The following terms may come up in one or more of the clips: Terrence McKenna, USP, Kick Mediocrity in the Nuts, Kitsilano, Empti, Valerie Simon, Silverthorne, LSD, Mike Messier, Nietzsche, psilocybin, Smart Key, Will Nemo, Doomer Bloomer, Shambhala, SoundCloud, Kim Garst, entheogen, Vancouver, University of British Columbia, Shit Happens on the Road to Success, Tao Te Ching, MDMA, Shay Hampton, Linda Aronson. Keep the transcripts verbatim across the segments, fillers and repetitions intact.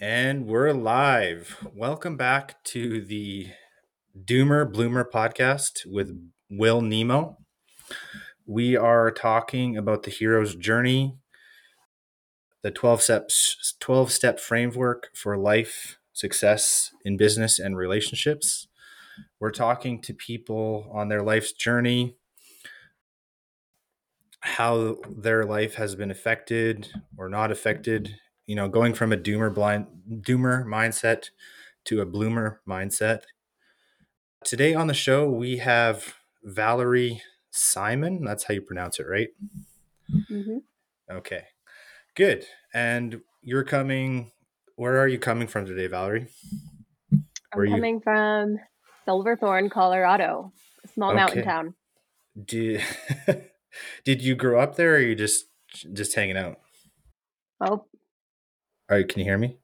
And we're live. Welcome back to the Doomer Bloomer podcast with Will Nemo. We are talking about the hero's journey, the twelve steps, twelve step framework for life, success in business and relationships. We're talking to people on their life's journey, how their life has been affected or not affected, you know, going from a doomer blind doomer mindset to a bloomer mindset. Today on the show, we have Valerie Simon. That's how you pronounce it, right? Mm-hmm. Okay, good. And you're coming, where are you coming from today, Valerie? Where I'm coming you? from Silverthorne, Colorado, a small okay. mountain town. Did, did you grow up there or are you just, just hanging out? Oh, All right, can you hear me?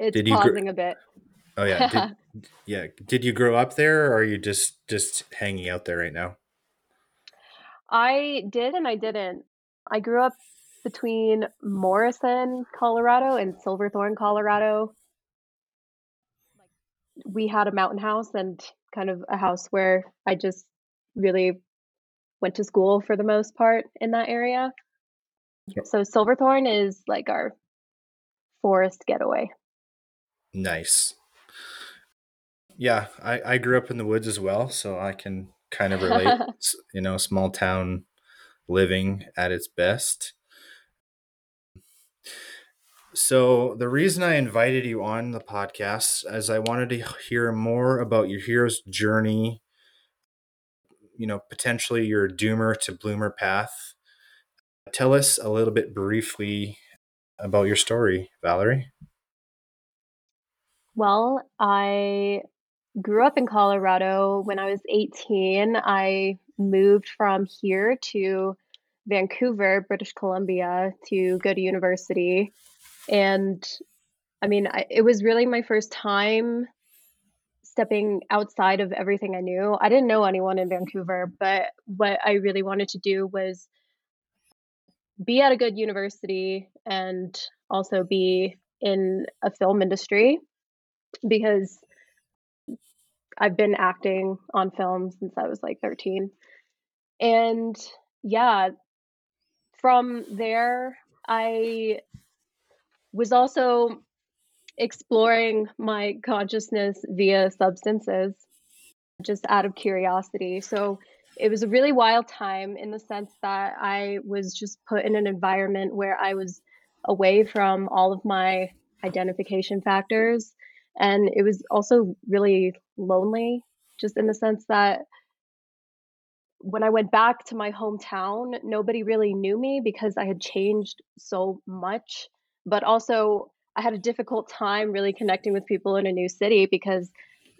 It's Did pausing gr- a bit. Oh, yeah. Did, yeah. Did you grow up there or are you just, just hanging out there right now? I did and I didn't. I grew up between Morrison, Colorado and Silverthorne, Colorado. We had a mountain house and kind of a house where I just really went to school for the most part in that area. So Silverthorne is like our forest getaway. Nice. Yeah, I, I grew up in the woods as well, so I can kind of relate, you know, small town living at its best. So the reason I invited you on the podcast is I wanted to hear more about your hero's journey, you know, potentially your doomer to bloomer path. Tell us a little bit briefly about your story, Valerie. Well, I grew up in Colorado. When I was eighteen, I moved from here to Vancouver, British Columbia, to go to university. And I mean, I, it was really my first time stepping outside of everything I knew. I didn't know anyone in Vancouver, but what I really wanted to do was be at a good university and also be in a film industry, because I've been acting on film since I was like thirteen. And yeah, from there, I was also exploring my consciousness via substances, just out of curiosity. So it was a really wild time in the sense that I was just put in an environment where I was away from all of my identification factors. And it was also really lonely, just in the sense that when I went back to my hometown, nobody really knew me because I had changed so much. But also I had a difficult time really connecting with people in a new city, because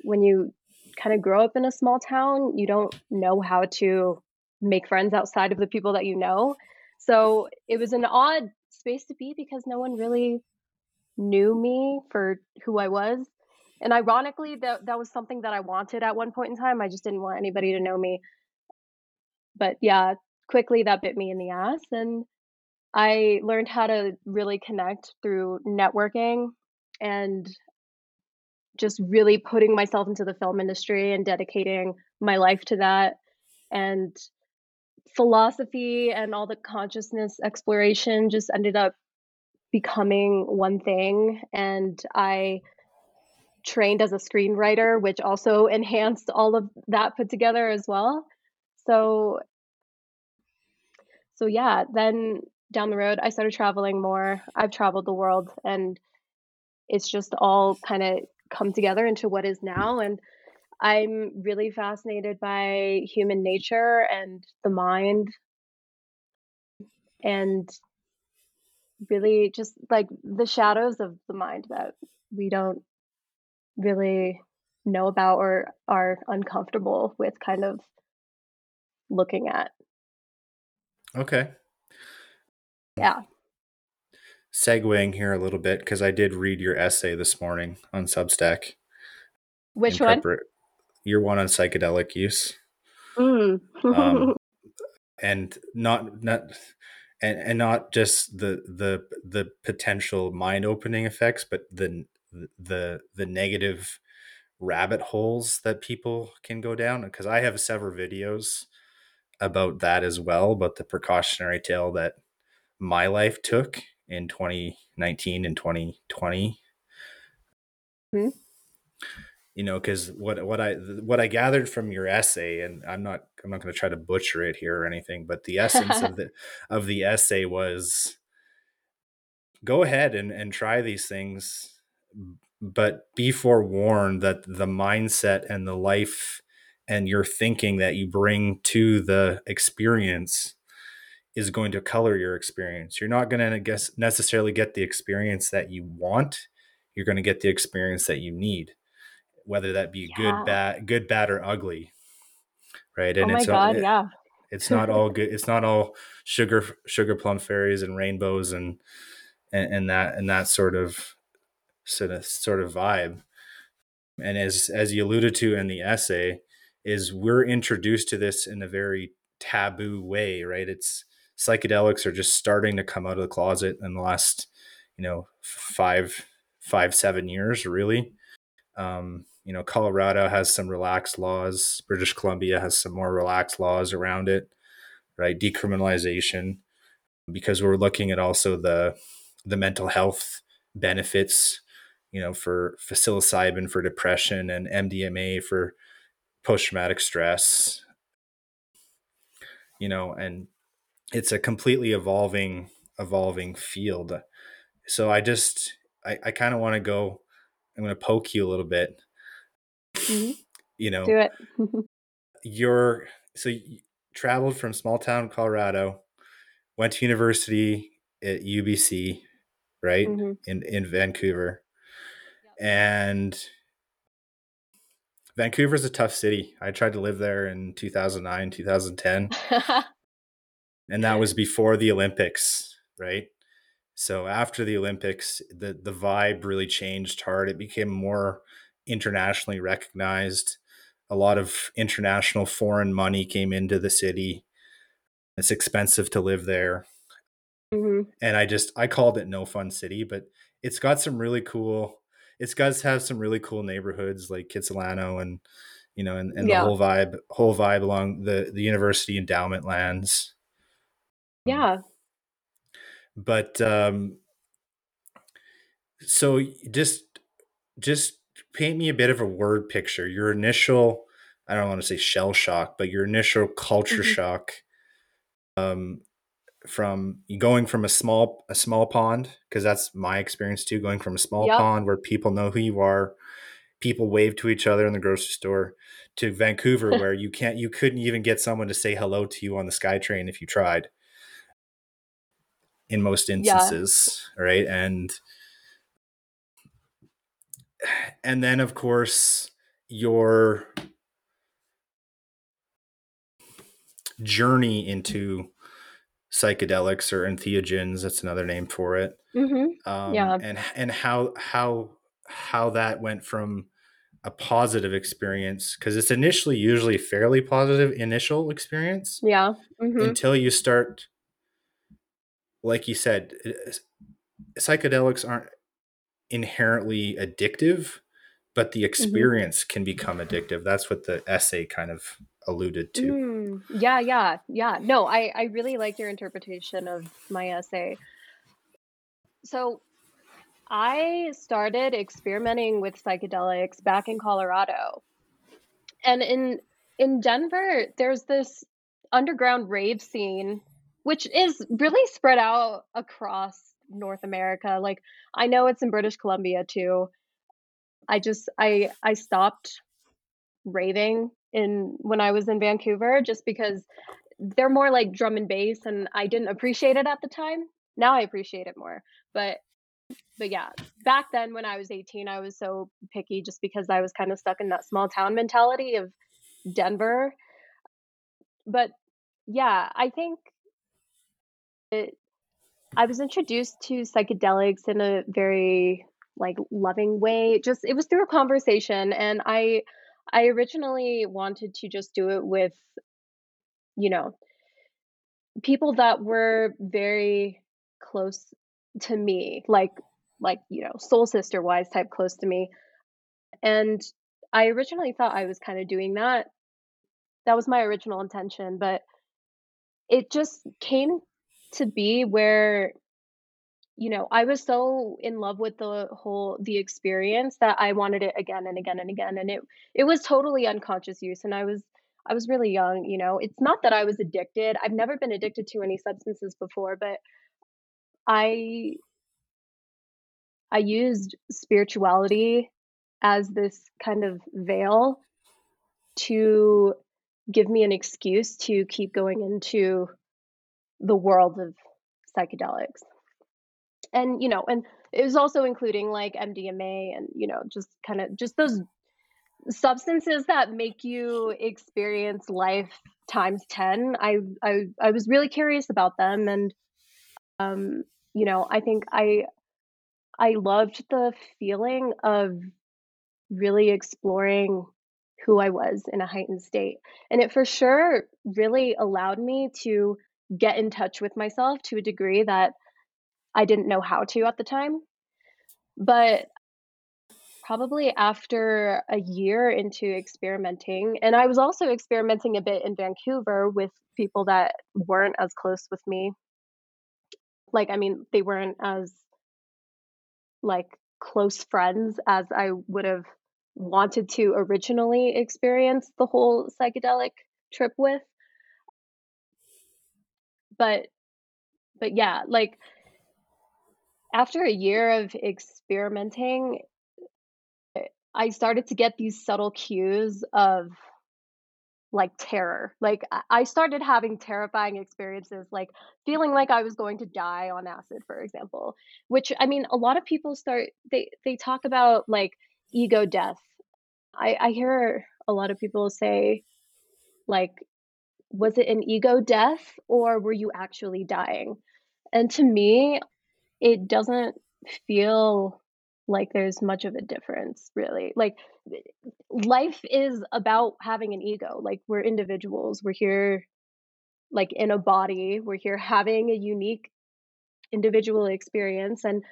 when you kind of grow up in a small town, you don't know how to make friends outside of the people that you know. So it was an odd space to be, because no one really knew me for who I was. And ironically, that that was something that I wanted at one point in time. I just didn't want anybody to know me. But yeah, quickly that bit me in the ass. And I learned how to really connect through networking and just really putting myself into the film industry and dedicating my life to that. And philosophy and all the consciousness exploration just ended up becoming one thing. And I trained as a screenwriter, which also enhanced all of that put together as well. So, so yeah, then down the road, I started traveling more. I've traveled the world, and it's just all kind of come together into what is now. And I'm really fascinated by human nature and the mind, and really just like the shadows of the mind that we don't really know about or are uncomfortable with kind of looking at. Okay. Yeah. Segueing here a little bit, because I did read your essay this morning on Substack. Which one? Prepar- your one on psychedelic use. Mm. um, and not not and and not just the the the potential mind opening effects, but the the the negative rabbit holes that people can go down. Because I have several videos about that as well, about the precautionary tale that my life took in twenty nineteen and twenty twenty. Mm-hmm. You know, because what what I what I gathered from your essay, and I'm not I'm not going to try to butcher it here or anything, but the essence of the of the essay was, go ahead and, and try these things, but be forewarned that the mindset and the life and your thinking that you bring to the experience is going to color your experience. You're not going to guess necessarily get the experience that you want. You're going to get the experience that you need, whether that be yeah. good, bad, good, bad, or ugly. Right. And oh my it's, God, all, it, yeah. it's not all good. It's not all sugar, sugar plum fairies and rainbows and, and, and that, and that sort of, sort of, sort of vibe. And as, as you alluded to in the essay, is we're introduced to this in a very taboo way, right? It's psychedelics are just starting to come out of the closet in the last, you know, five, five, seven years, really. Um, You know, Colorado has some relaxed laws. British Columbia has some more relaxed laws around it, right? Decriminalization, because we're looking at also the the mental health benefits, you know, for, for psilocybin, for depression, and M D M A for post-traumatic stress, you know, and it's a completely evolving, evolving field. So I just, I, I kind of want to go, I'm going to poke you a little bit. Mm-hmm. You know, do it. You're so you traveled from small town Colorado, went to university at U B C, right? Mm-hmm. in in Vancouver. Yep. And Vancouver's a tough city. I tried to live there in two thousand nine, two thousand ten, and that was before the Olympics, right? So after the Olympics, the the vibe really changed hard. It became more internationally recognized. A lot of international foreign money came into the city. It's expensive to live there. Mm-hmm. And I just, I called it no fun city, but it's got some really cool, it's got to have some really cool neighborhoods like Kitsilano and, you know, and, and yeah. the whole vibe, whole vibe along the, the university endowment lands. Yeah. But, um, so just, just, paint me a bit of a word picture. Your initial, I don't want to say shell shock, but your initial culture mm-hmm. shock um, from going from a small a small pond, because that's my experience too, going from a small yep. pond where people know who you are, people wave to each other in the grocery store, to Vancouver where you can't, you couldn't even get someone to say hello to you on the SkyTrain if you tried. In most instances, yeah. right? And And then, of course, your journey into psychedelics or entheogens, that's another name for it. Mm-hmm. Um, yeah. And, and how, how, how that went from a positive experience, because it's initially usually fairly positive initial experience. Yeah. Mm-hmm. Until you start, like you said, psychedelics aren't inherently addictive, but the experience mm-hmm. can become addictive. That's what the essay kind of alluded to. Mm, yeah, yeah, yeah. No, I, I really like your interpretation of my essay. So I started experimenting with psychedelics back in Colorado. And in in Denver, there's this underground rave scene, which is really spread out across North America. Like, I know it's in British Columbia too. I just I I stopped raving in when I was in Vancouver just because they're more like drum and bass, and I didn't appreciate it at the time. Now I appreciate it more. But but yeah, back then when I was eighteen, I was so picky just because I was kind of stuck in that small town mentality of Denver. But yeah, I think it I was introduced to psychedelics in a very like loving way. Just, it was through a conversation, and I, I originally wanted to just do it with, you know, people that were very close to me, like, like, you know, soul sister wise type close to me. And I originally thought I was kind of doing that. That was my original intention, but it just came to be where, you know, I was so in love with the whole, the experience that I wanted it again and again and again. And it, it was totally unconscious use. And I was, I was really young, you know, it's not that I was addicted. I've never been addicted to any substances before, but I, I used spirituality as this kind of veil to give me an excuse to keep going into the world of psychedelics. And, you know, and it was also including like M D M A and, you know, just kind of just those substances that make you experience life times ten. I, I, I was really curious about them. And, um, you know, I think I, I loved the feeling of really exploring who I was in a heightened state. And it for sure really allowed me to get in touch with myself to a degree that I didn't know how to at the time. But probably after a year into experimenting, and I was also experimenting a bit in Vancouver with people that weren't as close with me. Like, I mean, they weren't as like close friends as I would have wanted to originally experience the whole psychedelic trip with. But, but yeah, like after a year of experimenting, I started to get these subtle cues of like terror. Like I started having terrifying experiences, like feeling like I was going to die on acid, for example, which, I mean, a lot of people start, they, they talk about like ego death. I, I hear a lot of people say like, was it an ego death or were you actually dying? And to me, it doesn't feel like there's much of a difference, really. Like life is about having an ego. Like we're individuals, we're here like in a body, we're here having a unique individual experience. And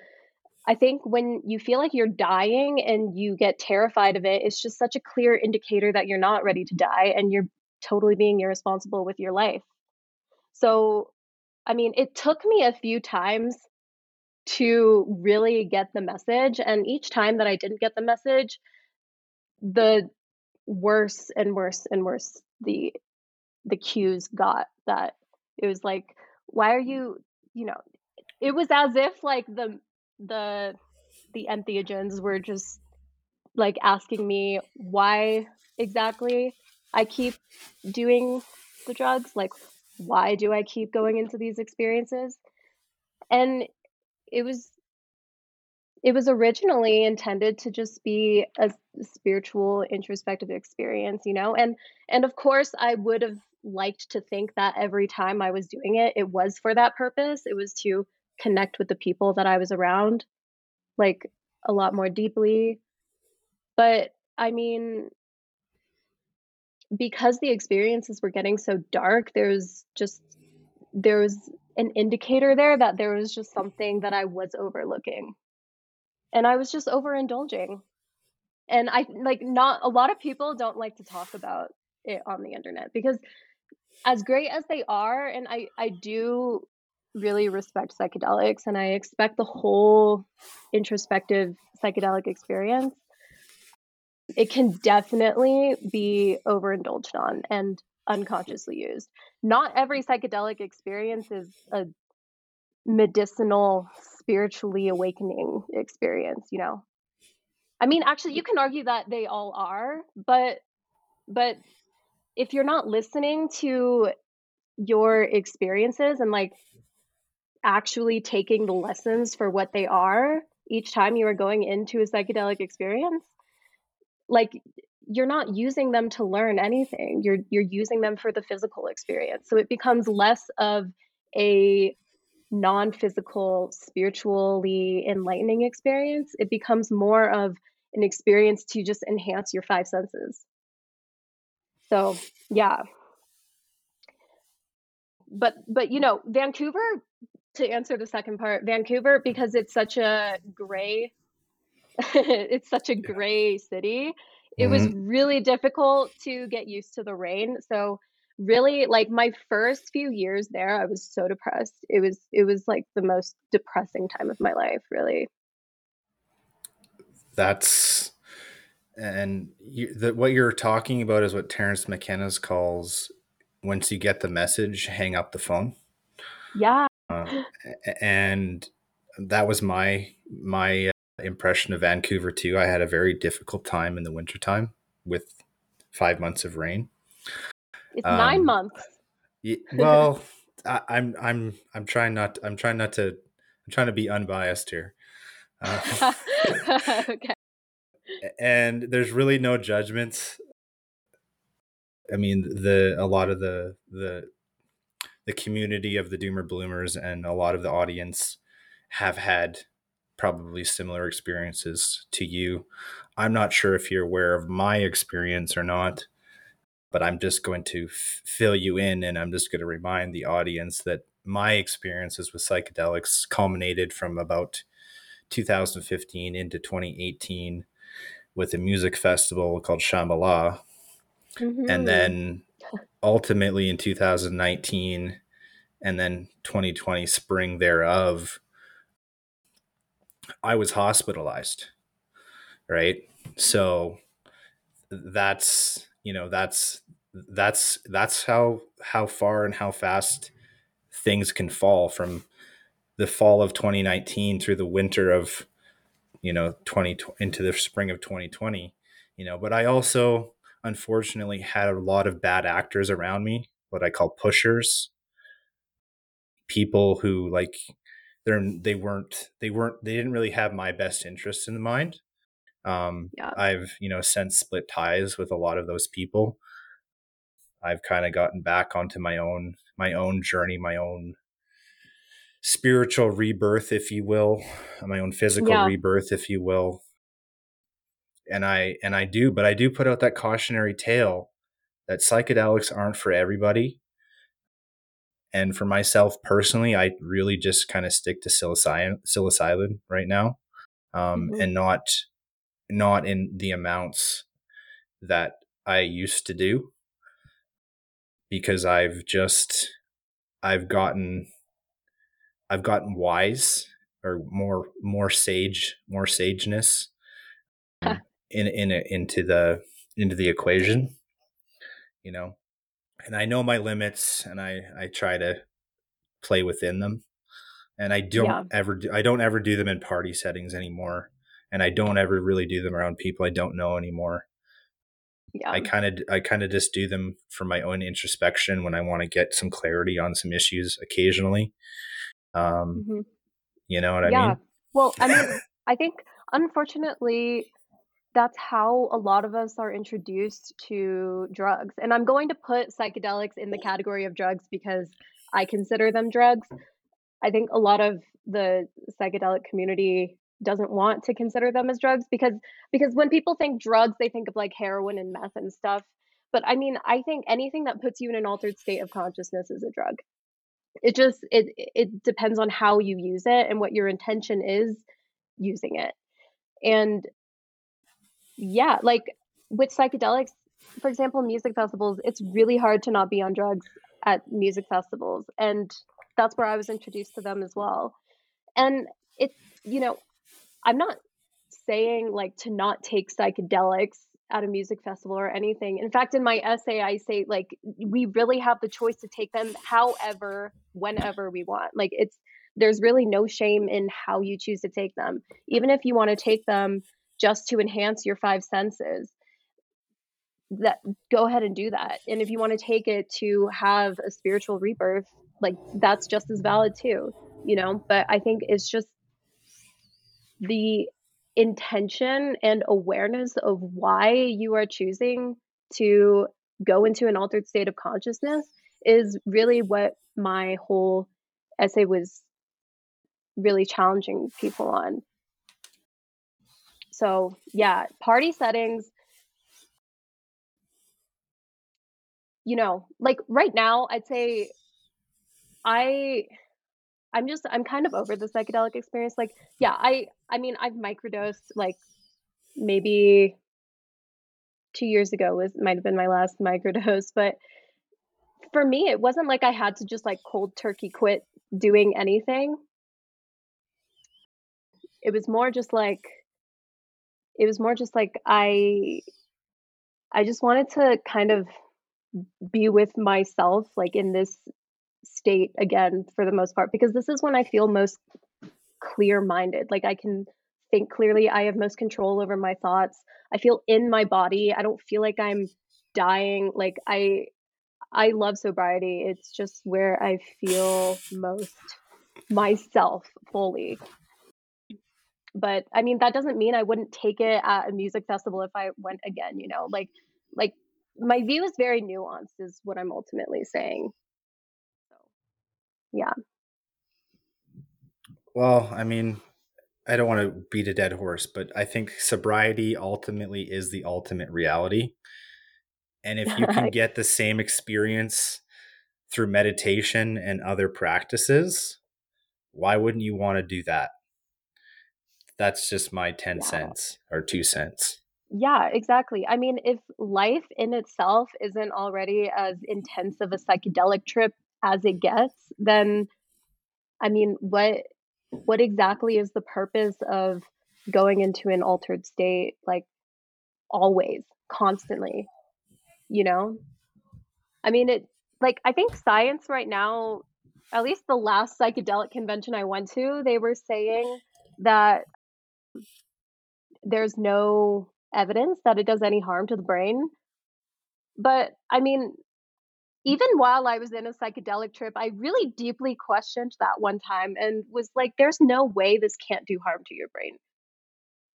I think when you feel like you're dying and you get terrified of it, it's just such a clear indicator that you're not ready to die and you're totally being irresponsible with your life. So, I mean, it took me a few times to really get the message. And each time that I didn't get the message, the worse and worse and worse the the cues got. That it was like, why are you, you know, it was as if like the the the entheogens were just like asking me why exactly I keep doing the drugs, like why do I keep going into these experiences? And it was it was originally intended to just be a spiritual introspective experience, you know, and and of course I would have liked to think that every time I was doing it, it was for that purpose. It was to connect with the people that I was around like a lot more deeply. But I mean, because the experiences were getting so dark, there was just there was an indicator there that there was just something that I was overlooking, and I was just overindulging. And I like not a lot of people don't like to talk about it on the internet, because as great as they are, and I I do really respect psychedelics and I expect the whole introspective psychedelic experience, it can definitely be overindulged on and unconsciously used. Not every psychedelic experience is a medicinal, spiritually awakening experience, you know. I mean, actually, you can argue that they all are, but but if you're not listening to your experiences and like actually taking the lessons for what they are each time you are going into a psychedelic experience, like you're not using them to learn anything. You're you're using them for the physical experience. So it becomes less of a non-physical, spiritually enlightening experience. It becomes more of an experience to just enhance your five senses. So yeah. but but you know, Vancouver, to answer the second part, Vancouver, because it's such a gray it's such a gray city, it mm-hmm. was really difficult to get used to the rain. So really, like, my first few years there, I was so depressed. It was it was like the most depressing time of my life, really. That's and you, the, what you're talking about is what Terrence McKenna calls, once you get the message, hang up the phone. Yeah. Uh, and that was my my impression of Vancouver too. I had a very difficult time in the wintertime with five months of rain. It's um, nine months. Yeah, well, I, I'm I'm I'm trying not I'm trying not to I'm trying to be unbiased here. Uh, okay. And there's really no judgments. I mean, the a lot of the the the community of the Doomer Bloomers and a lot of the audience have had probably similar experiences to you. I'm not sure if you're aware of my experience or not, but I'm just going to f- fill you in, and I'm just going to remind the audience that my experiences with psychedelics culminated from about two thousand fifteen into twenty eighteen with a music festival called Shambhala. Mm-hmm. And then ultimately in two thousand nineteen and then twenty twenty spring thereof, I was hospitalized. Right. So that's, you know, that's, that's, that's how, how far and how fast things can fall from the fall of twenty nineteen through the winter of, you know, twenty into the spring of twenty twenty, you know. But I also, unfortunately, had a lot of bad actors around me, what I call pushers, people who, like, they're they weren't they weren't they didn't really have my best interests in mind. Um, yeah. I've you know since split ties with a lot of those people. I've kind of gotten back onto my own my own journey, my own spiritual rebirth, if you will, my own physical yeah. rebirth, if you will. And I and I do, but I do put out that cautionary tale that psychedelics aren't for everybody. And for myself personally, I really just kind of stick to psilocybin, psilocybin right now, um, mm-hmm. and not not in the amounts that I used to do, because I've just I've gotten I've gotten wise, or more more sage, more sageness. Um, In in into the into the equation, you know, and I know my limits, and I, I try to play within them, and I don't yeah. ever do, I don't ever do them in party settings anymore, and I don't ever really do them around people I don't know anymore. Yeah, I kind of I kind of just do them for my own introspection when I want to get some clarity on some issues occasionally. Um, mm-hmm. you know what yeah. I mean? Well, I mean, I think unfortunately, that's how a lot of us are introduced to drugs. And I'm going to put psychedelics in the category of drugs because I consider them drugs. I think a lot of the psychedelic community doesn't want to consider them as drugs because because when people think drugs, they think of like heroin and meth and stuff. But I mean, I think anything that puts you in an altered state of consciousness is a drug. It just, it it depends on how you use it and what your intention is using it. And yeah, like with psychedelics, for example, music festivals, it's really hard to not be on drugs at music festivals. And that's where I was introduced to them as well. And it's, you know, I'm not saying like to not take psychedelics at a music festival or anything. In fact, in my essay, I say like, we really have the choice to take them however, whenever we want. Like it's, there's really no shame in how you choose to take them. Even if you want to take them just to enhance your five senses, that go ahead and do that. And if you want to take it to have a spiritual rebirth, like that's just as valid too, you know. But I think it's just the intention and awareness of why you are choosing to go into an altered state of consciousness is really what my whole essay was really challenging people on. So yeah, party settings, you know, like right now, I'd say I, I'm just, I'm kind of over the psychedelic experience. Like, yeah, I, I mean, I've microdosed like maybe two years ago was, might've been my last microdose, but for me, it wasn't like I had to just like cold turkey quit doing anything. It was more just like, it was more just like, I, I just wanted to kind of be with myself, like in this state again, for the most part, because this is when I feel most clear-minded. Like I can think clearly. I have most control over my thoughts. I feel in my body. I don't feel like I'm dying. Like I, I love sobriety. It's just where I feel most myself fully. But I mean, that doesn't mean I wouldn't take it at a music festival if I went again, you know, like, like my view is very nuanced is what I'm ultimately saying. So, yeah. Well, I mean, I don't want to beat a dead horse, but I think sobriety ultimately is the ultimate reality. And if you can get the same experience through meditation and other practices, why wouldn't you want to do that? That's just my ten yeah. cents or two cents. Yeah, exactly. I mean, if life in itself isn't already as intense of a psychedelic trip as it gets, then I mean, what what exactly is the purpose of going into an altered state, like always, constantly, you know? I mean, it like I think science right now, at least the last psychedelic convention I went to, they were saying that there's no evidence that it does any harm to the brain. But I mean, even while I was in a psychedelic trip, I really deeply questioned that one time and was like, there's no way this can't do harm to your brain.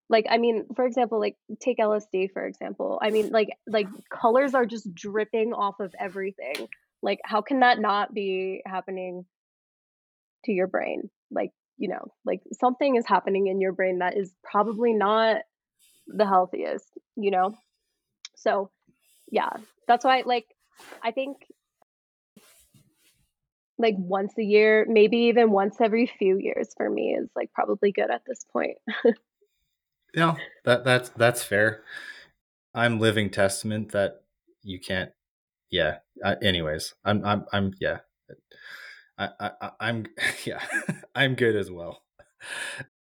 Like, I mean, for example, like take L S D, for example. I mean, like, like colors are just dripping off of everything. Like, how can that not be happening to your brain? Like, you know, like something is happening in your brain that is probably not the healthiest, you know? So yeah, that's why, like, I think like once a year, maybe even once every few years for me is like probably good at this point. Yeah, that, that's, that's fair. I'm living testament that you can't. Yeah. Uh, anyways, I'm, I'm, I'm, yeah. I, I, I'm yeah, I'm good as well.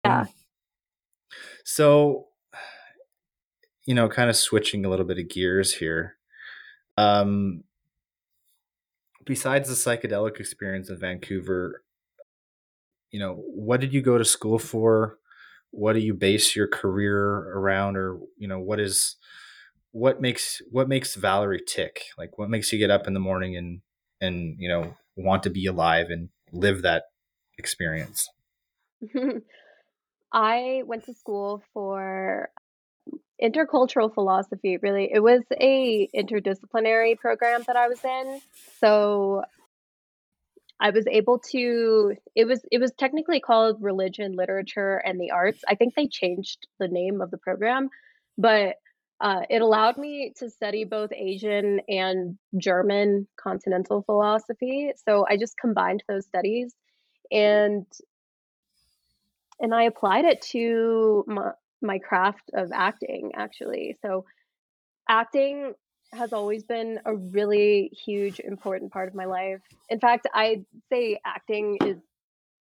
Yeah. Um, so, you know, kind of switching a little bit of gears here. Um, besides the psychedelic experience in Vancouver, you know, what did you go to school for? What do you base your career around, or you know, what is what makes what makes Valerie tick? Like, what makes you get up in the morning and and you know. want to be alive and live that experience? I went to school for intercultural philosophy, really. It was a interdisciplinary program that I was in. So I was able to, it was, it was technically called Religion, Literature, and the Arts. I think they changed the name of the program, but Uh, it allowed me to study both Asian and German continental philosophy. So I just combined those studies and and I applied it to my, my craft of acting, actually. So acting has always been a really huge, important part of my life. In fact, I'd say acting is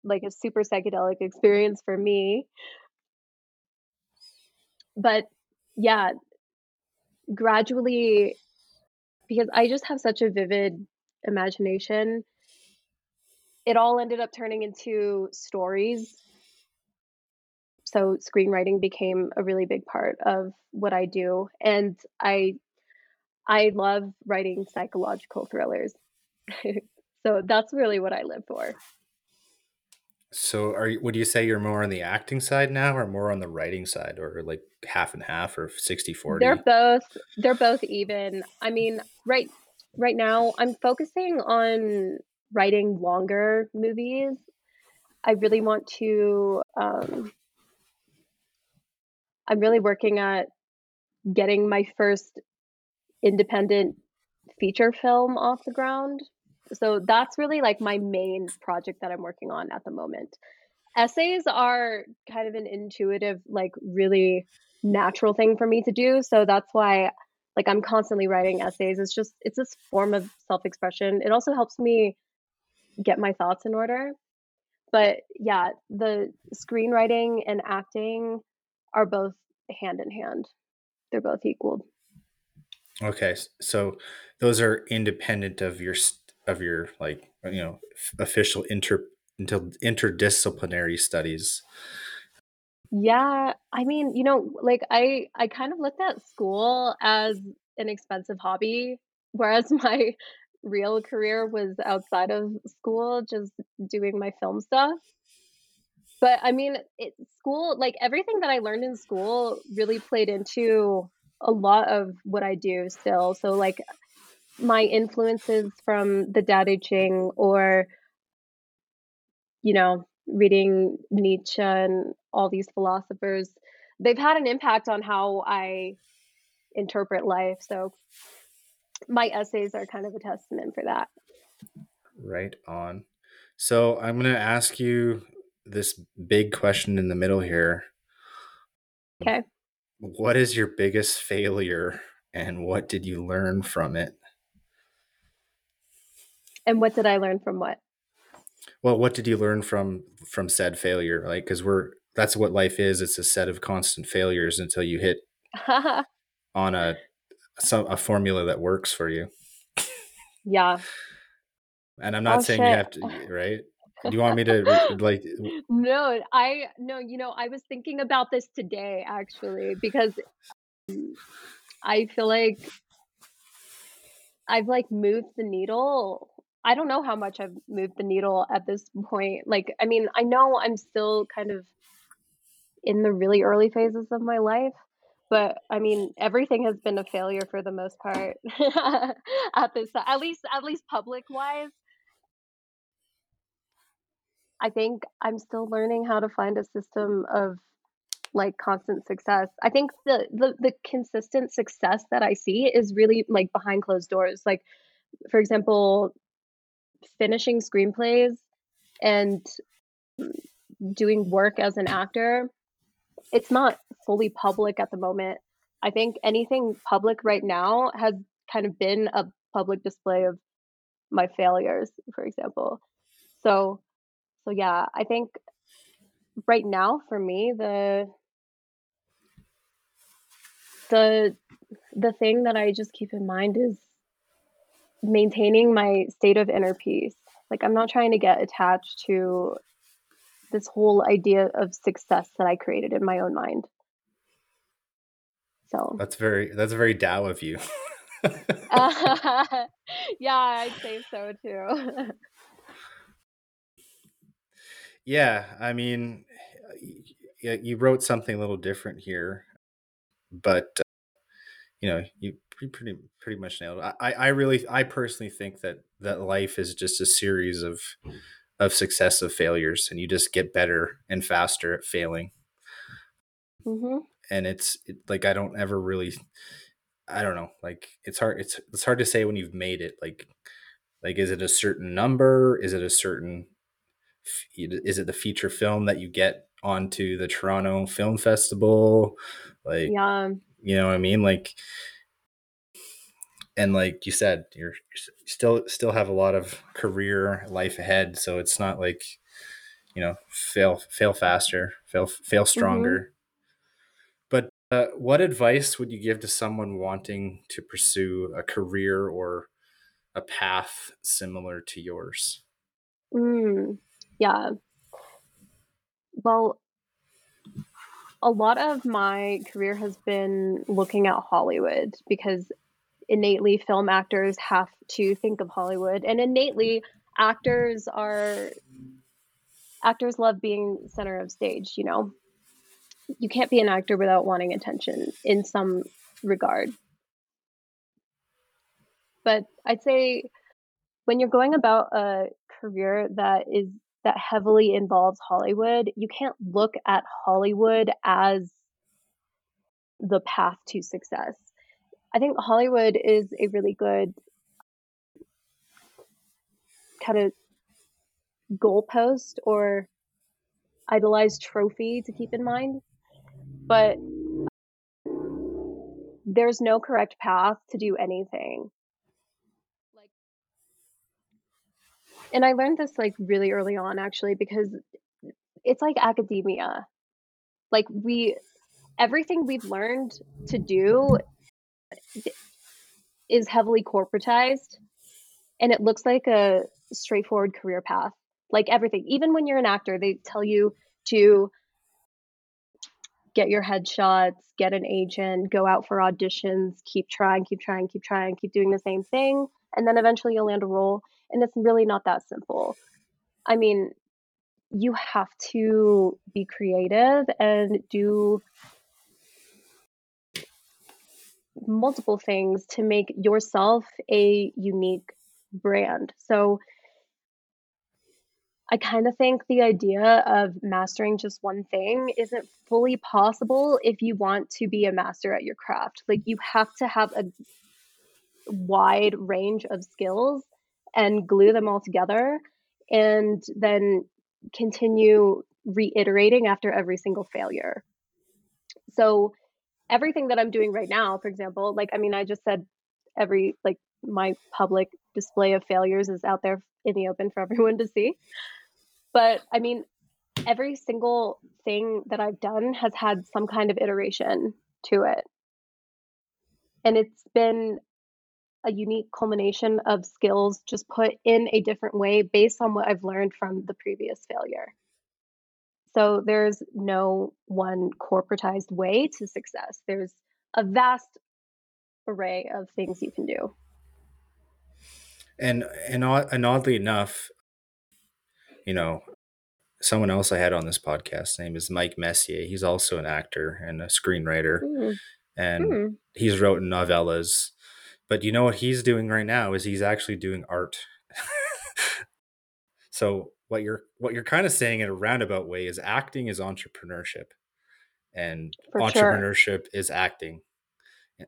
like a super psychedelic experience for me. But yeah, gradually, because I just have such a vivid imagination, it all ended up turning into stories. So screenwriting became a really big part of what I do. And I I love writing psychological thrillers. So that's really what I live for. So are you, would you say you're more on the acting side now or more on the writing side, or like half and half, or sixty forty? They're both, they're both even. I mean, right, right now I'm focusing on writing longer movies. I really want to, um, I'm really working at getting my first independent feature film off the ground. So that's really like my main project that I'm working on at the moment. Essays are kind of an intuitive, like really natural thing for me to do. So that's why like I'm constantly writing essays. It's just, it's this form of self-expression. It also helps me get my thoughts in order. But yeah, the screenwriting and acting are both hand in hand. They're both equal. Okay. So those are independent of your, of your like, you know, official inter until interdisciplinary studies. Yeah. I mean, you know, like I, I kind of looked at school as an expensive hobby, whereas my real career was outside of school, just doing my film stuff. But I mean, it, school, like everything that I learned in school really played into a lot of what I do still. So like my influences from the Tao Te Ching, or you know, reading Nietzsche and all these philosophers, they've had an impact on how I interpret life. So my essays are kind of a testament for that. Right on. So I'm going to ask you this big question in the middle here. Okay. What is your biggest failure and what did you learn from it? And what did I learn from what? Well, what did you learn from from said failure? Like, because we're that's what life is. It's a set of constant failures until you hit on a some a formula that works for you. Yeah. And I'm not oh, saying shit. You have to, right? Do you want me to like? No, I no. You know, I was thinking about this today actually, because I feel like I've like moved the needle. I don't know how much I've moved the needle at this point. Like, I mean, I know I'm still kind of in the really early phases of my life, but I mean, everything has been a failure for the most part at this, at least, at least public wise. I think I'm still learning how to find a system of like constant success. I think the, the, the consistent success that I see is really like behind closed doors. Like, for example, finishing screenplays and doing work as an actor, it's not fully public at the moment. I think anything public right now has kind of been a public display of my failures, for example. So, so yeah, I think right now for me, the the the thing that I just keep in mind is maintaining my state of inner peace. Like, I'm not trying to get attached to this whole idea of success that I created in my own mind. So that's very, that's very Tao of you. uh, yeah, I'd say so too. Yeah. I mean, you wrote something a little different here, but uh, you know, you, pretty pretty much nailed it. I, I really I personally think that that life is just a series of of successive failures, and you just get better and faster at failing. Mm-hmm. And it's it, like I don't ever really I don't know like it's hard it's it's hard to say when you've made it, like like is it a certain number, is it a certain is it the feature film that you get onto the Toronto Film Festival, like yeah. You know what I mean, like. And like you said, you're still still have a lot of career life ahead, so it's not like, you know, fail fail faster, fail fail stronger. Mm-hmm. But uh, what advice would you give to someone wanting to pursue a career or a path similar to yours? Mm, yeah. Well, a lot of my career has been looking at Hollywood, because innately film actors have to think of Hollywood, and innately actors are actors love being center of stage. You know, you can't be an actor without wanting attention in some regard. But I'd say when you're going about a career that is that heavily involves Hollywood, you can't look at Hollywood as the path to success. I think Hollywood is a really good kind of goalpost or idolized trophy to keep in mind. But there's no correct path to do anything. Like, and I learned this like really early on, actually, because it's like academia. Like we, everything we've learned to do is heavily corporatized, and it looks like a straightforward career path. Like everything, even when you're an actor, they tell you to get your headshots, get an agent, go out for auditions, keep trying, keep trying, keep trying, keep doing the same thing. And then eventually you'll land a role. And it's really not that simple. I mean, you have to be creative and do multiple things to make yourself a unique brand. So I kind of think the idea of mastering just one thing isn't fully possible if you want to be a master at your craft. Like you have to have a wide range of skills and glue them all together and then continue reiterating after every single failure. So everything that I'm doing right now, for example, like, I mean, I just said every, like my public display of failures is out there in the open for everyone to see. But I mean, every single thing that I've done has had some kind of iteration to it. And it's been a unique culmination of skills just put in a different way based on what I've learned from the previous failure. So there's no one corporatized way to success. There's a vast array of things you can do. And, and and oddly enough, you know, someone else I had on this podcast, his name is Mike Messier. He's also an actor and a screenwriter, mm. and mm. he's wrote novellas. But you know what he's doing right now is he's actually doing art. So what you're what you're kind of saying in a roundabout way is acting is entrepreneurship, and For entrepreneurship sure. is acting.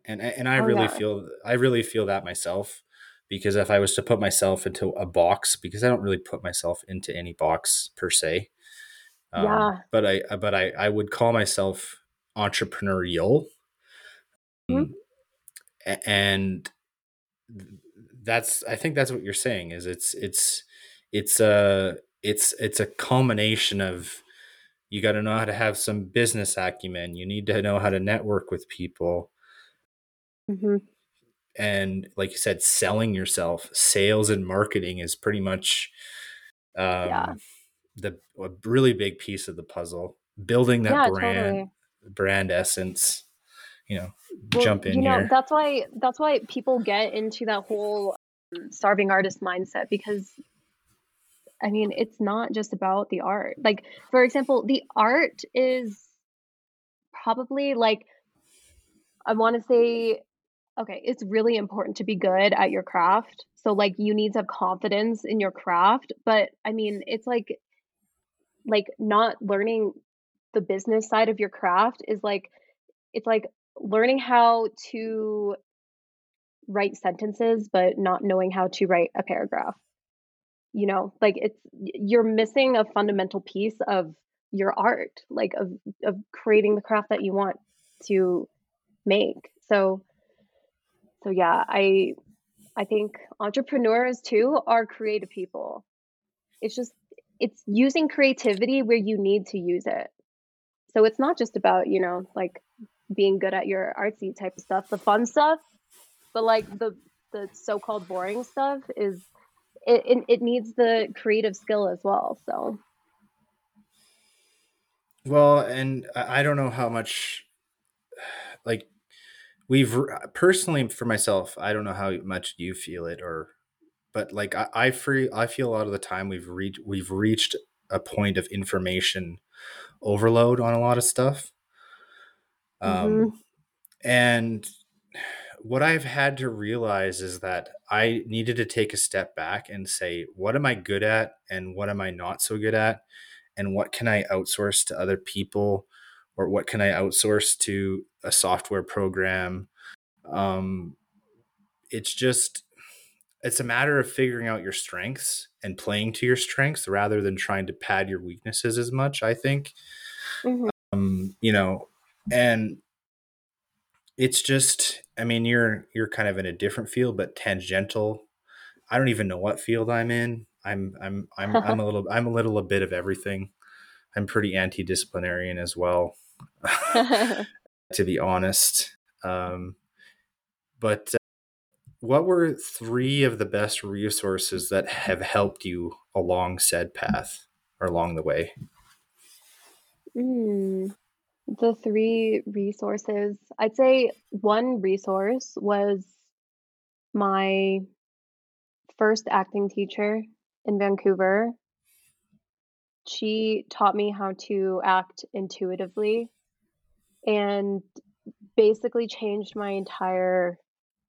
And and, and I oh, really yeah. feel I really feel that myself. Because if I was to put myself into a box, because I don't really put myself into any box per se, um, yeah. but I but I, I would call myself entrepreneurial, mm-hmm. and that's I think that's what you're saying is it's it's it's a it's it's a culmination of you got to know how to have some business acumen, you need to know how to network with people. Mm-hmm. And like you said, selling yourself, sales and marketing is pretty much um, yeah. the a really big piece of the puzzle. Building that yeah, brand, totally. brand essence, you know, well, jump in you know, here. That's why that's why people get into that whole um, starving artist mindset, because, I mean, it's not just about the art. Like, for example, the art is probably like, I want to say, okay, it's really important to be good at your craft. So like you need to have confidence in your craft, but I mean, it's like, like not learning the business side of your craft is like, it's like learning how to write sentences, but not knowing how to write a paragraph. You know, like it's, you're missing a fundamental piece of your art, like of, of creating the craft that you want to make. So So yeah, I I think entrepreneurs too are creative people. It's just, it's using creativity where you need to use it. So it's not just about, you know, like being good at your artsy type of stuff, the fun stuff, but like the, the so-called boring stuff is, it, it, it needs the creative skill as well, so. Well, and I don't know how much, like, We've personally for myself, I don't know how much you feel it or, but like I, I free, I feel a lot of the time we've reached, we've reached a point of information overload on a lot of stuff. Um, mm-hmm. And what I've had to realize is that I needed to take a step back and say, what am I good at? And what am I not so good at? And what can I outsource to other people? Or what can I outsource to a software program? Um, it's just, it's a matter of figuring out your strengths and playing to your strengths rather than trying to pad your weaknesses as much, I think. Mm-hmm. Um, you know, and it's just, I mean, you're, you're kind of in a different field, but tangential. I don't even know what field I'm in. I'm, I'm, I'm, I'm a little, I'm a little, a bit of everything. I'm pretty anti-disciplinarian as well, to be honest. Um, but uh, what were three of the best resources that have helped you along said path or along the way? Mm, the three resources, I'd say one resource was my first acting teacher in Vancouver. She taught me how to act intuitively and basically changed my entire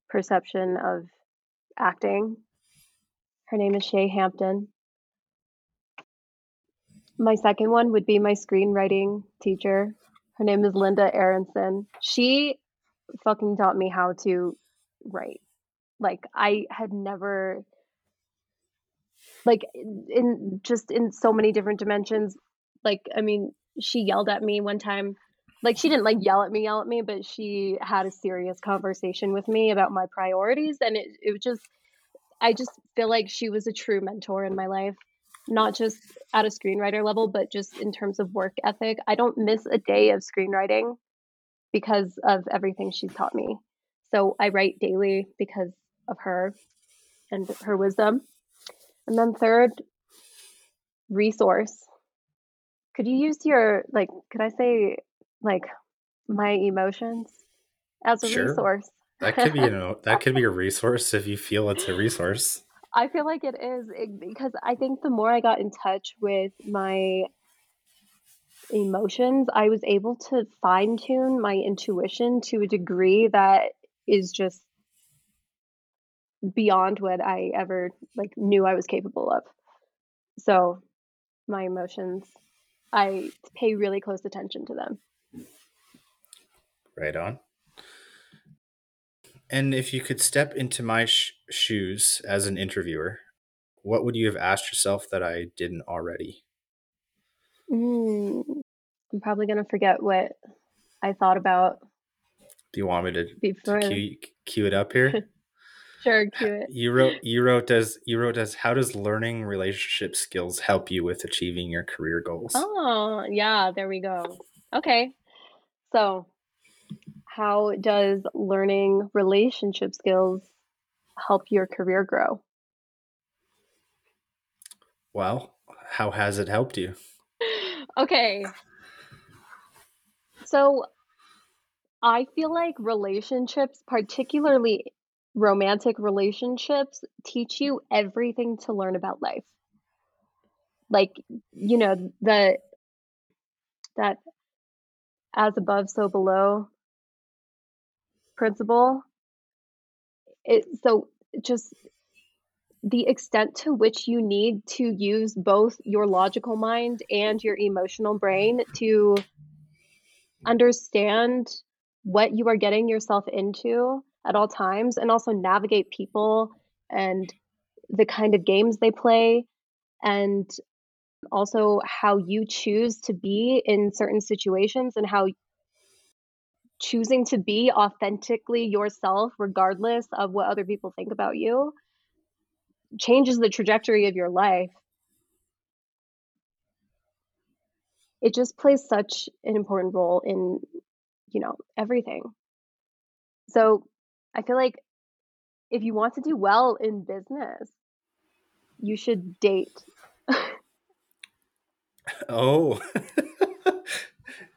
perception of acting. Her name is Shay Hampton. My second one would be my screenwriting teacher. Her name is Linda Aronson. She fucking taught me how to write. Like, I had never... Like, in just in so many different dimensions. Like, I mean, she yelled at me one time. Like, she didn't like yell at me, yell at me, but she had a serious conversation with me about my priorities. And it, it was just, I just feel like she was a true mentor in my life, not just at a screenwriter level, but just in terms of work ethic. I don't miss a day of screenwriting because of everything she's taught me. So I write daily because of her and her wisdom. And then third resource, could you use your, like, could I say like my emotions as a sure. resource? That could be, you know, that could be a resource if you feel it's a resource. I feel like it is it, because I think the more I got in touch with my emotions, I was able to fine tune my intuition to a degree that is just beyond what I ever like knew I was capable of. So my emotions, I pay really close attention to them. Right on. And if you could step into my sh- shoes as an interviewer, what would you have asked yourself that I didn't already? Mm, I'm probably going to forget what I thought about. Do you want me to, to cue, cue it up here? Sure, cute. You wrote, you wrote as, you wrote as, how does learning relationship skills help you with achieving your career goals? Oh, yeah, there we go. Okay. So how does learning relationship skills help your career grow? Well, how has it helped you? Okay. So I feel like relationships, particularly romantic relationships, teach you everything to learn about life. Like, you know, the that as above, so below principle. It, so just the extent to which you need to use both your logical mind and your emotional brain to understand what you are getting yourself into at all times, and also navigate people and the kind of games they play, and also how you choose to be in certain situations, and how choosing to be authentically yourself, regardless of what other people think about you, changes the trajectory of your life. It just plays such an important role in, you know, everything. So I feel like if you want to do well in business, you should date. Oh,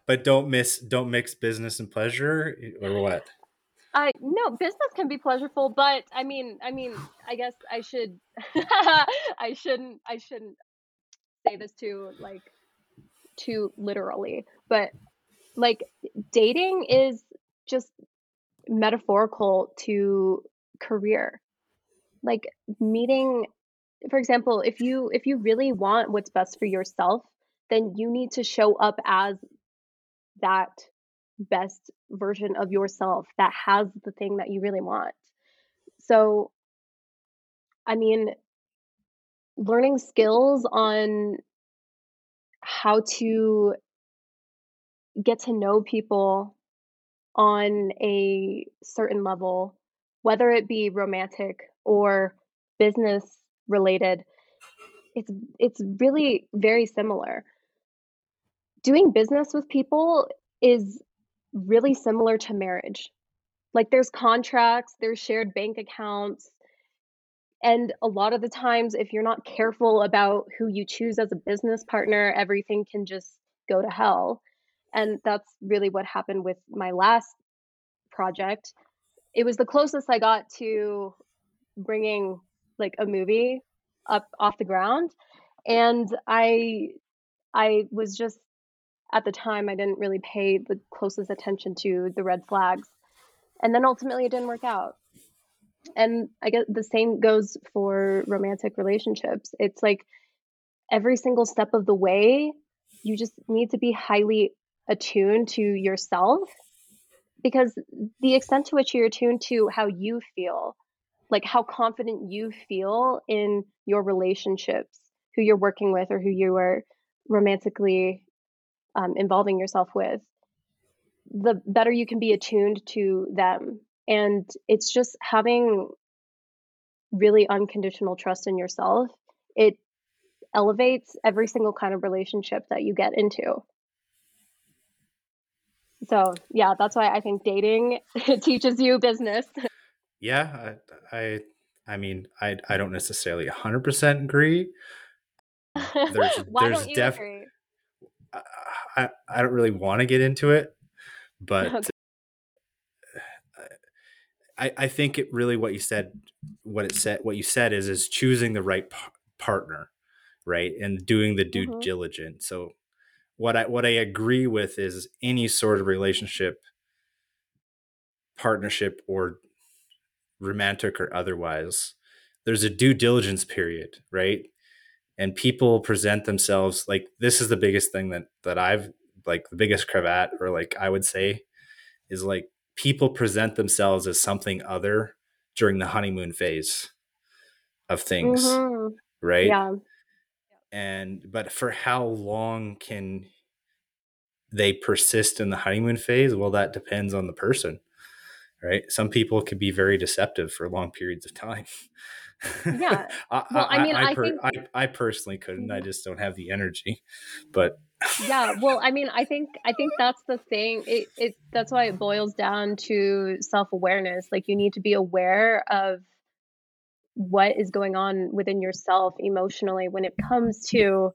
but don't miss, don't mix business and pleasure, or what? Uh, no, business can be pleasurable, but I mean, I mean, I guess I should, I shouldn't, I shouldn't say this too, like, too literally, but like dating is just metaphorical to career. Like meeting, for example, if you if you really want what's best for yourself, then you need to show up as that best version of yourself that has the thing that you really want. So I mean, learning skills on how to get to know people on a certain level, whether it be romantic or business related, it's it's really very similar. Doing business with people is really similar to marriage. Like, there's contracts, there's shared bank accounts. And a lot of the times, if you're not careful about who you choose as a business partner, everything can just go to hell. And that's really what happened with my last project. It was the closest I got to bringing like a movie up off the ground. And I, I was just, at the time, I didn't really pay the closest attention to the red flags. And then ultimately it didn't work out. And I guess the same goes for romantic relationships. It's like every single step of the way, you just need to be highly attuned to yourself, because the extent to which you're attuned to how you feel, like how confident you feel in your relationships, who you're working with or who you are romantically um, involving yourself with, the better you can be attuned to them. And it's just having really unconditional trust in yourself. It elevates every single kind of relationship that you get into. So yeah, that's why I think dating teaches you business. Yeah, I, I, I mean, I, I don't necessarily one hundred percent agree. There's, why there's don't you def- agree? I, I don't really want to get into it, but. Okay. I, I think it really what you said, what it said, what you said is, is choosing the right p- partner, right, and doing the due mm-hmm. diligence. So, what I what I agree with is any sort of relationship, partnership, or romantic or otherwise, there's a due diligence period, right? And people present themselves like this is the biggest thing that that I've like the biggest cravat or like I would say is like. People present themselves as something other during the honeymoon phase of things, mm-hmm. right? Yeah. And, but for how long can they persist in the honeymoon phase? Well, that depends on the person, right? Some people could be very deceptive for long periods of time. Yeah. I, well, I, I mean, I, I, per- think- I, I personally couldn't, I just don't have the energy, but yeah. Well, I mean, I think, I think that's the thing. It, it, that's why it boils down to self-awareness. Like, you need to be aware of what is going on within yourself emotionally when it comes to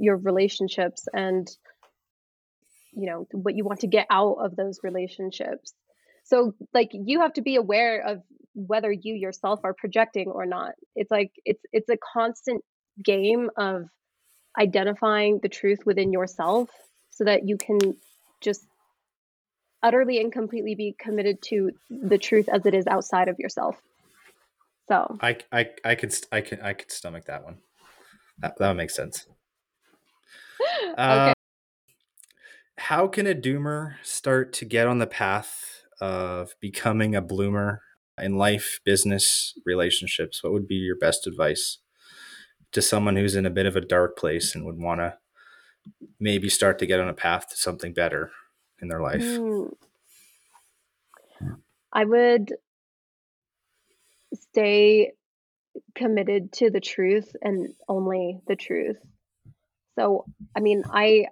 your relationships and, you know, what you want to get out of those relationships. So like, you have to be aware of whether you yourself are projecting or not. It's like, it's, it's a constant game of identifying the truth within yourself so that you can just utterly and completely be committed to the truth as it is outside of yourself. So I, I, I could, I can, I could stomach that one. That, that would make sense. Okay. Uh, how can a doomer start to get on the path of becoming a bloomer in life, business, relationships? What would be your best advice to someone who's in a bit of a dark place and would want to maybe start to get on a path to something better in their life? Mm. I would stay committed to the truth and only the truth. So, I mean, I,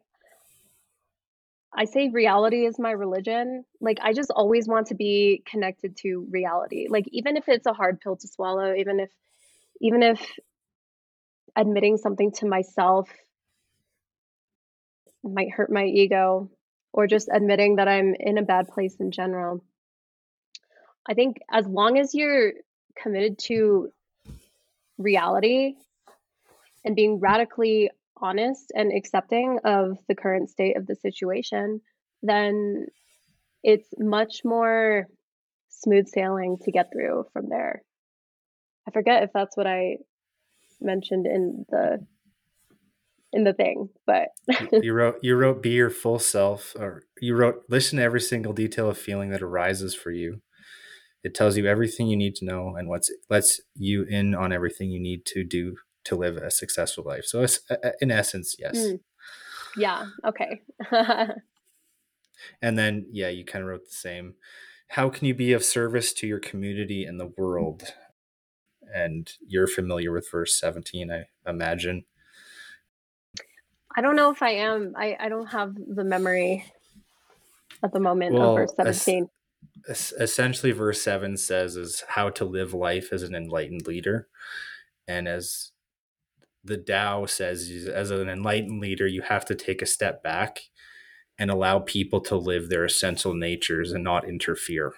I say reality is my religion. Like, I just always want to be connected to reality. Like, even if it's a hard pill to swallow, even if, even if, admitting something to myself might hurt my ego, or just admitting that I'm in a bad place in general. I think as long as you're committed to reality and being radically honest and accepting of the current state of the situation, then it's much more smooth sailing to get through from there. I forget if that's what I mentioned in the in the thing, but you wrote you wrote be your full self, or you wrote listen to every single detail of feeling that arises for you It tells you everything you need to know and what's, lets you in on everything you need to do to live a successful life. So it's, in essence, yes. Mm. Yeah. Okay. And then, yeah, you kind of wrote the same. How can you be of service to your community and the world? And you're familiar with verse seventeen, I imagine. I don't know if I am. I, I don't have the memory at the moment well, of verse seventeen. Es- essentially, verse seven says is how to live life as an enlightened leader. And as the Tao says, as an enlightened leader, you have to take a step back and allow people to live their essential natures and not interfere.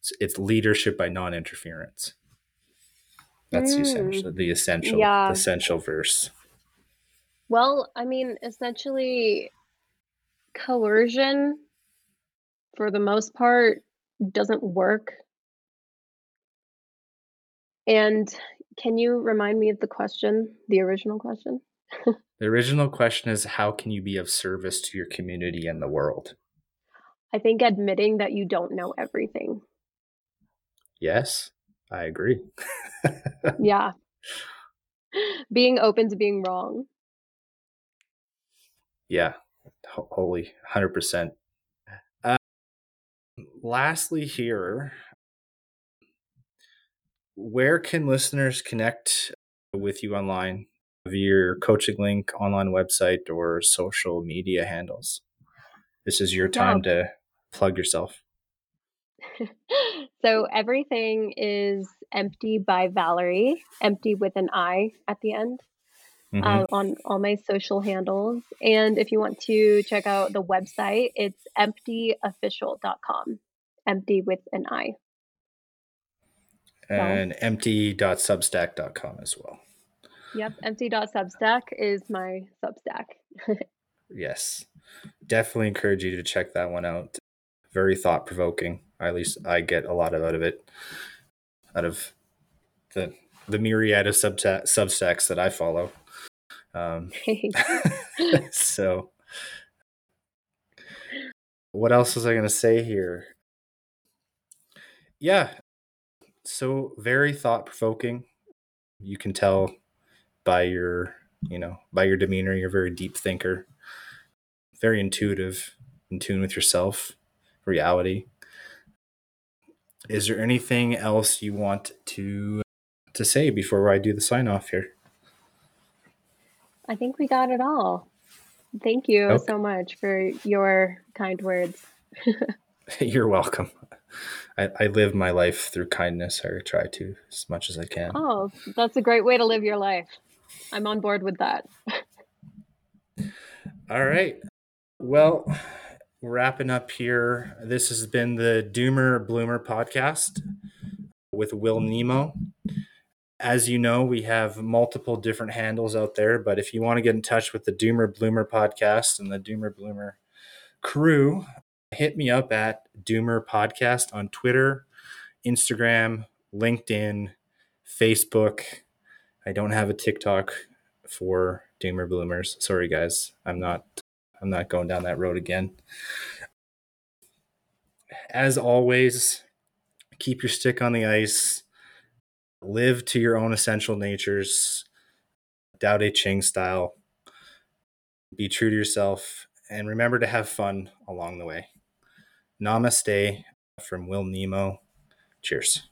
It's, it's leadership by non-interference. That's mm. essentially the essential, yeah. the essential verse. Well, I mean, essentially, coercion, for the most part, doesn't work. And can you remind me of the question, the original question? The original question is, how can you be of service to your community and the world? I think admitting that you don't know everything. Yes, I agree. Yeah. Being open to being wrong. Yeah, holy, one hundred percent. Uh, lastly here, where can listeners connect with you online via your coaching link, online website, or social media handles? This is your time yeah. to plug yourself. So everything is Empty by Valerie, empty with an I at the end. Mm-hmm. Uh, on all my social handles. And if you want to check out the website, it's empty official dot com, empty with an I. And so, empty dot substack dot com as well. Yep, empty dot substack is my Substack. Yes, definitely encourage you to check that one out. Very thought-provoking. At least I get a lot out of it, out of the, the myriad of subta- Substacks that I follow. Um, so what else was I going to say here? Yeah. So very thought provoking. You can tell by your, you know, by your demeanor, you're a very deep thinker, very intuitive, in tune with yourself, reality. Is there anything else you want to, to say before I do the sign off here? I think we got it all. Thank you okay. so much for your kind words. You're welcome. I, I live my life through kindness. I try to as much as I can. Oh, that's a great way to live your life. I'm on board with that. All right. Well, wrapping up here. This has been the Doomer Bloomer podcast with Will Nemo. As you know, we have multiple different handles out there, but if you want to get in touch with the Doomer Bloomer podcast and the Doomer Bloomer crew, hit me up at Doomer Podcast on Twitter, Instagram, LinkedIn, Facebook. I don't have a TikTok for Doomer Bloomers. Sorry guys, I'm not I'm not going down that road again. As always, keep your stick on the ice. Live to your own essential natures, Tao Te Ching style. Be true to yourself and remember to have fun along the way. Namaste from Will Nemo. Cheers.